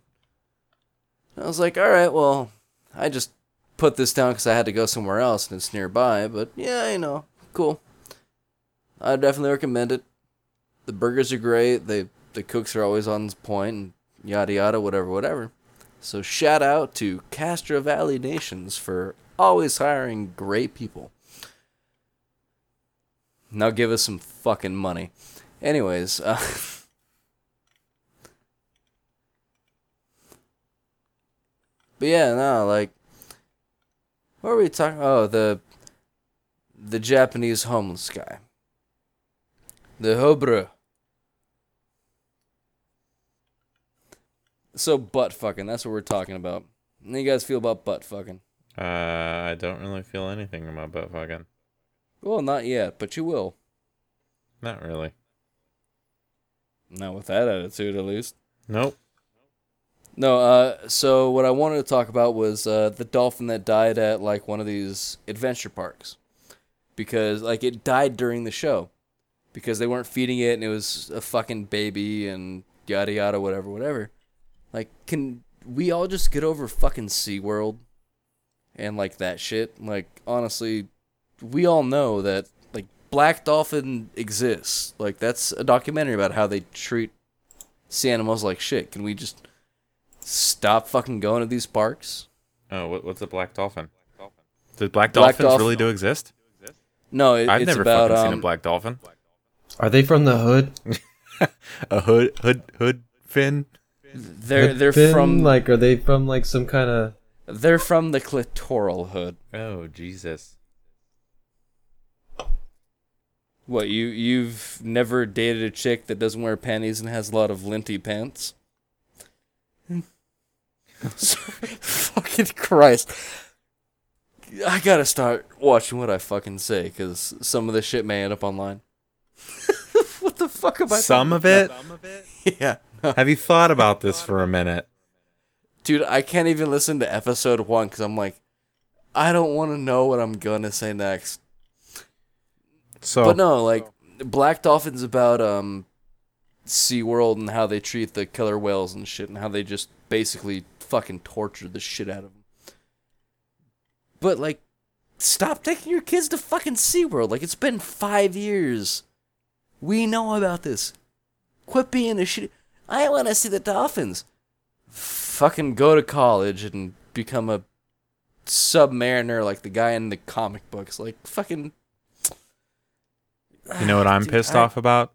And I was like, all right, well, I just put this down because I had to go somewhere else and it's nearby. But, yeah, you know, cool. I definitely recommend it. The burgers are great. They, the cooks are always on point and yada, yada, whatever, whatever. So shout out to Castro Valley Nations for always hiring great people. Now give us some fucking money. Anyways, uh... But yeah, no, like... What were we talking... Oh, the... The Japanese homeless guy. The Hobro. So, butt fucking, that's what we're talking about. How do you guys feel about butt fucking? Uh, I don't really feel anything about butt fucking. Well, not yet, but you will. Not really. Not with that attitude, at least. Nope. No, uh, so what I wanted to talk about was uh, the dolphin that died at, like, one of these adventure parks. Because, like, it died during the show. Because they weren't feeding it, and it was a fucking baby, and yada yada, whatever, whatever. Like, can we all just get over fucking SeaWorld? And, like, that shit? Like, honestly... We all know that, like, Black Dolphin exists. Like, that's a documentary about how they treat sea animals like shit. Can we just stop fucking going to these parks? Oh, what, what's a Black Dolphin? Did Black, black Dolphins dolphin. really do exist? No, it, I've it's never about, fucking um, seen a Black Dolphin. Are they from the hood? a hood, hood, hood fin? They're hood they're fin? from like are they from like some kind of? They're from the clitoral hood. Oh Jesus. What, you, you've never dated a chick that doesn't wear panties and has a lot of linty pants? Fucking Christ. I gotta start watching what I fucking say, because some of this shit may end up online. What the fuck am I Some of it? Some of it? Yeah. No. Have you thought about this for a minute? Dude, I can't even listen to episode one, because I'm like, I don't want to know what I'm gonna say next. So, but no, like, so. Black Dolphin's about um, SeaWorld and how they treat the killer whales and shit and how they just basically fucking torture the shit out of them. But, like, stop taking your kids to fucking SeaWorld. Like, it's been five years. We know about this. Quit being a shit. I want to see the dolphins. Fucking go to college and become a submariner like the guy in the comic books. Like, fucking... You know what I'm Dude, pissed I... off about?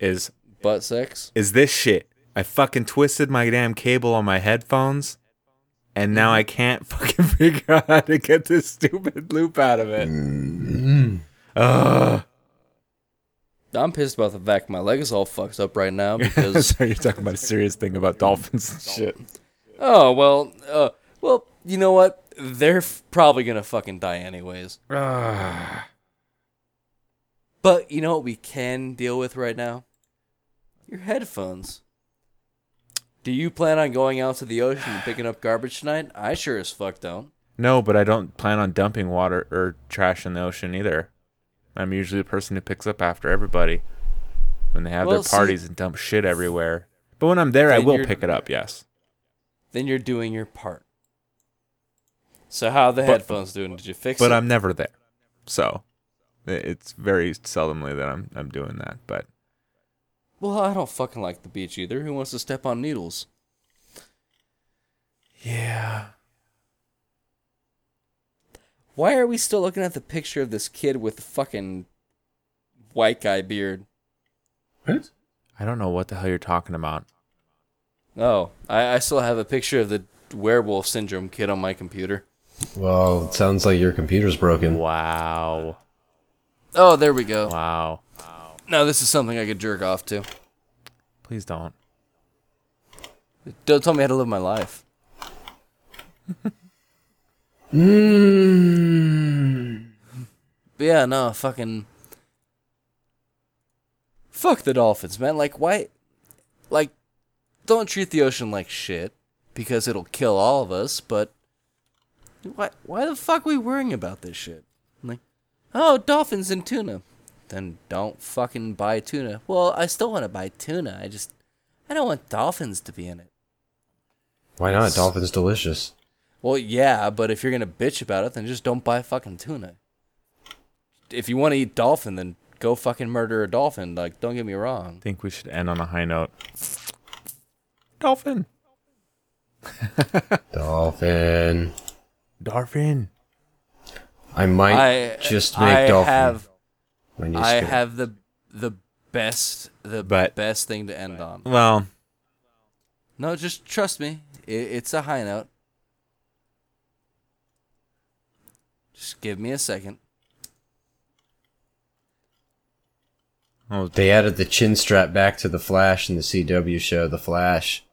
Is... Butt sex? Is this shit. I fucking twisted my damn cable on my headphones, and now I can't fucking figure out how to get this stupid loop out of it. Mm. Ugh. I'm pissed about the fact my leg is all fucked up right now, because... Sorry, you're talking about a serious thing about dolphins and shit. Oh, well, uh, well, you know what? They're f- probably gonna fucking die anyways. Ugh. But you know what we can deal with right now? Your headphones. Do you plan on going out to the ocean and picking up garbage tonight? I sure as fuck don't. No, but I don't plan on dumping water or trash in the ocean either. I'm usually the person who picks up after everybody when they have well, their parties see, and dump shit everywhere. But when I'm there, I will pick it up, yes. Then you're doing your part. So how are the but, headphones doing? Did you fix but it? But I'm never there, so... It's very seldomly that I'm I'm doing that, but... Well, I don't fucking like the beach either. Who wants to step on needles? Yeah. Why are we still looking at the picture of this kid with the fucking white guy beard? What? I don't know what the hell you're talking about. Oh, I, I still have a picture of the werewolf syndrome kid on my computer. Well, it sounds like your computer's broken. Wow. Oh, there we go. Wow. wow. Now this is something I could jerk off to. Please don't. Don't tell me how to live my life. Mm. But yeah, no, fucking... Fuck the dolphins, man. Like, why... Like, don't treat the ocean like shit, because it'll kill all of us, but... Why, why the fuck are we worrying about this shit? I'm like, oh, dolphins and tuna. Then don't fucking buy tuna. Well, I still want to buy tuna. I just... I don't want dolphins to be in it. Why not? It's... Dolphin's delicious. Well, yeah, but if you're going to bitch about it, then just don't buy fucking tuna. If you want to eat dolphin, then go fucking murder a dolphin. Like, don't get me wrong. I think we should end on a high note. Dolphin. Dolphin. Dolphin. I might I, just make I dolphin. Have, I have the the best the but, best thing to end but, on. Well, no, just trust me. It, it's a high note. Just give me a second. Oh, they added the chin strap back to the Flash in the C W show, The Flash.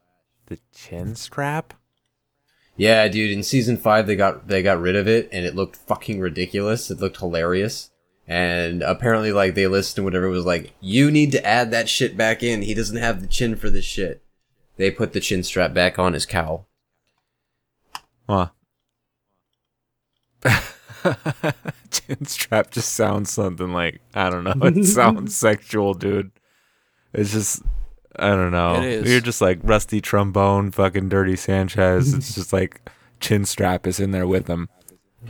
The chin strap? Yeah, dude. In season five, they got they got rid of it, and it looked fucking ridiculous. It looked hilarious, and apparently, like they listened to whatever it was like. You need to add that shit back in. He doesn't have the chin for this shit. They put the chin strap back on his cowl. Huh. Chin strap just sounds something like, I don't know, it sounds sexual, dude. It's just, I don't know. It is. You're just like Rusty Trombone, fucking Dirty Sanchez. It's just like chin strap is in there with him.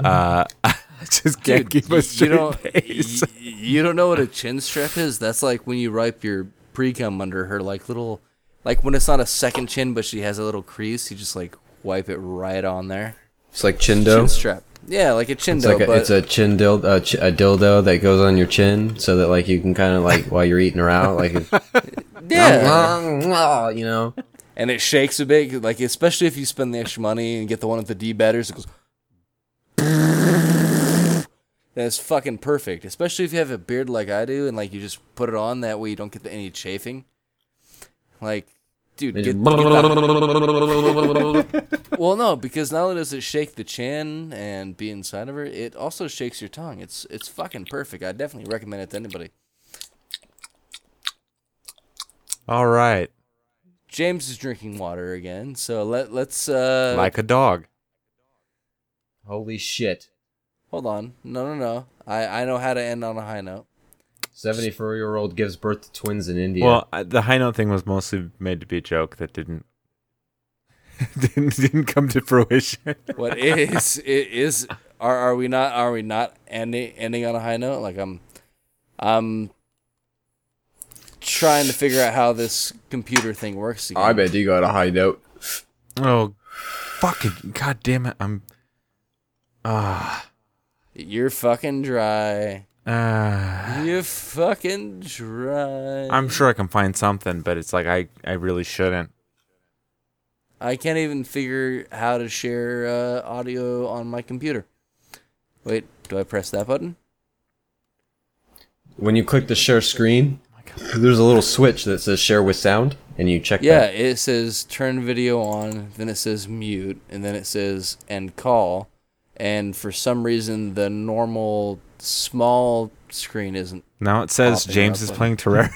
Uh, I just can't dude, keep a straight you don't, face. You, you don't know what a chin strap is? That's like when you wipe your pre-cum under her, like little, like when it's not a second chin, but she has a little crease, you just like wipe it right on there. It's like chindo? Chin strap. Yeah, like a chin dildo. Like it's a chin dildo, uh, ch- a dildo that goes on your chin, so that like you can kind of like while you're eating her out, like yeah, you know. And it shakes a bit, like especially if you spend the extra money and get the one with the D batteries. It goes. That's fucking perfect, especially if you have a beard like I do, and like you just put it on that way you don't get the, any chafing. Like. Dude, get, get that. Well, no, because not only does it shake the chin and be inside of her, it also shakes your tongue. It's it's fucking perfect. I definitely recommend it to anybody. All right. James is drinking water again, so let let's uh like a dog. Holy shit! Hold on, no, no, no. I I know how to end on a high note. seventy-four-year-old gives birth to twins in India. Well, I, the high note thing was mostly made to be a joke that didn't didn't, didn't come to fruition. What is it is are are we not are we not ending ending on a high note? Like I'm I'm trying to figure out how this computer thing works again. I bet you got a high note. Oh, fucking god damn it! I'm ah, uh. You're fucking dry. Uh, you fucking dry. I'm sure I can find something, but it's like I, I really shouldn't. I can't even figure how to share uh, audio on my computer. Wait, do I press that button? When you click the share screen, oh there's a little switch that says share with sound, and you check yeah, that. Yeah, it says turn video on, then it says mute, and then it says end call. And for some reason, the normal small screen isn't. Now it says James is playing Terraria.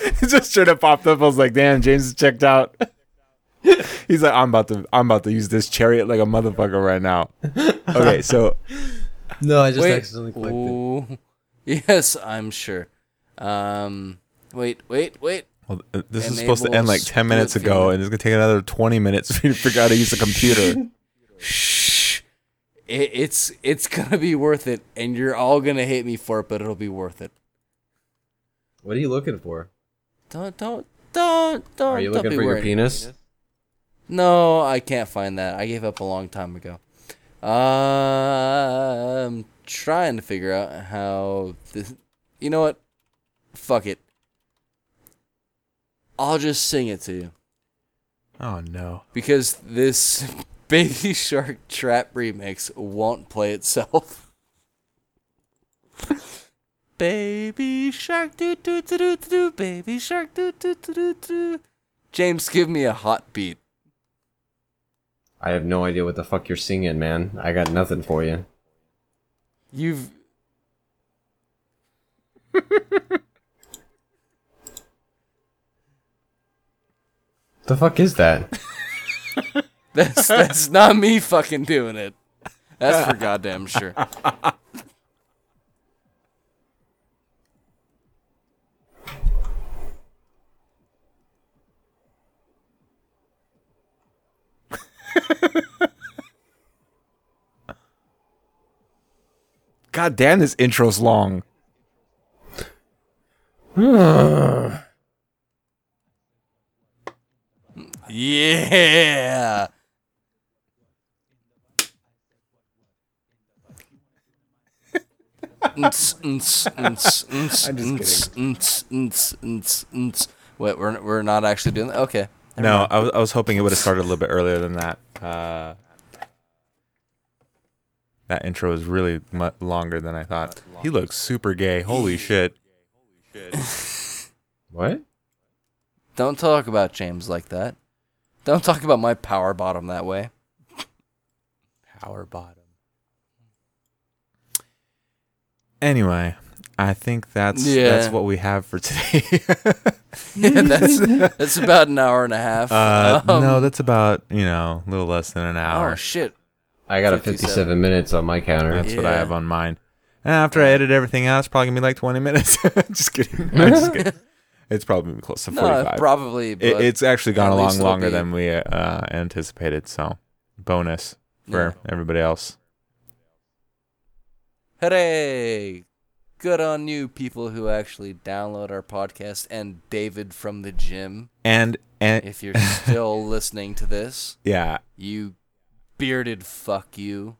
It just straight up popped up. I was like, "Damn, James is checked out." He's like, "I'm about to, I'm about to use this chariot like a motherfucker right now." Okay, so no, I just wait, accidentally clicked oh, it. Yes, I'm sure. Um, wait, wait, wait. Well, this is supposed to end like ten minutes ago, and it's gonna take another twenty minutes for you to figure out how to use the computer. Shh, it, it's it's gonna be worth it, and you're all gonna hate me for it, but it'll be worth it. What are you looking for? Don't don't don't don't. Are you don't looking for your penis? penis? No, I can't find that. I gave up a long time ago. Uh, I'm trying to figure out how this. You know what? Fuck it. I'll just sing it to you. Oh no! Because this. Baby Shark Trap Remix won't play itself. Baby Shark do do do do do. Baby Shark do do do do do. James, give me a hot beat. I have no idea what the fuck you're singing, man. I got nothing for you. You've... The fuck is that? that's that's not me fucking doing it. That's for goddamn sure. God damn, this intro's long. Yeah. Wait, we're we're not actually doing that? Okay. No, I was I was hoping it would have started a little bit earlier than that. Uh, that intro is really much longer than I thought. He looks super gay. Holy shit. What? Don't talk about James like that. Don't talk about my power bottom that way. Power bottom. Anyway, I think that's yeah. that's what we have for today. Yeah, that's that's about an hour and a half. Uh, um, no, that's about you know a little less than an hour. Oh shit! I got fifty-seven. A fifty-seven minutes on my counter. That's yeah. what I have on mine. And after I edit everything out, it's probably gonna be like twenty minutes. Just kidding. No, just kidding. It's probably close to forty-five. No, probably. But it, it's actually gone along longer be. than we uh, anticipated. So, bonus for yeah. everybody else. Hooray! Good on you, people who actually download our podcast, and David from the gym. And and if you're still listening to this, yeah, you bearded fuck you.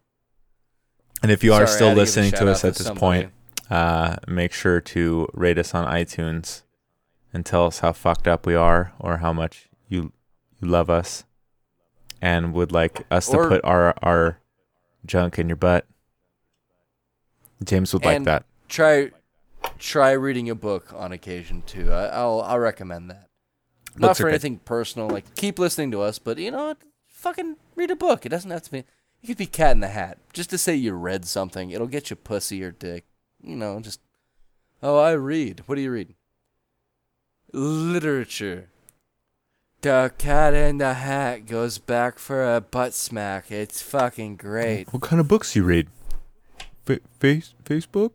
And if you Sorry, are still listening to us at to this somebody. point, uh, make sure to rate us on iTunes and tell us how fucked up we are, or how much you you love us, and would like us or, to put our our junk in your butt. James would like that. Try, try reading a book on occasion too. I, I'll I'll recommend that. Books Not for anything good. personal. Like keep listening to us, but you know what? Fucking read a book. It doesn't have to be. It could be Cat in the Hat. Just to say you read something, it'll get you pussy or dick. You know, just oh, I read. What do you read? Literature. The Cat in the Hat goes back for a butt smack. It's fucking great. What kind of books you read? F- face Facebook.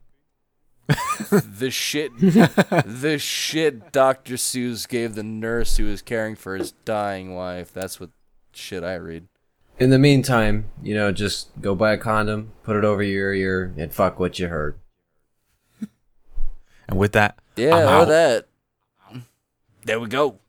the shit the shit Doctor Seuss gave the nurse who was caring for his dying wife. That's what shit I read. In the meantime, you know, just go buy a condom, put it over your ear, and fuck what you heard. And with that, yeah, with that, there we go.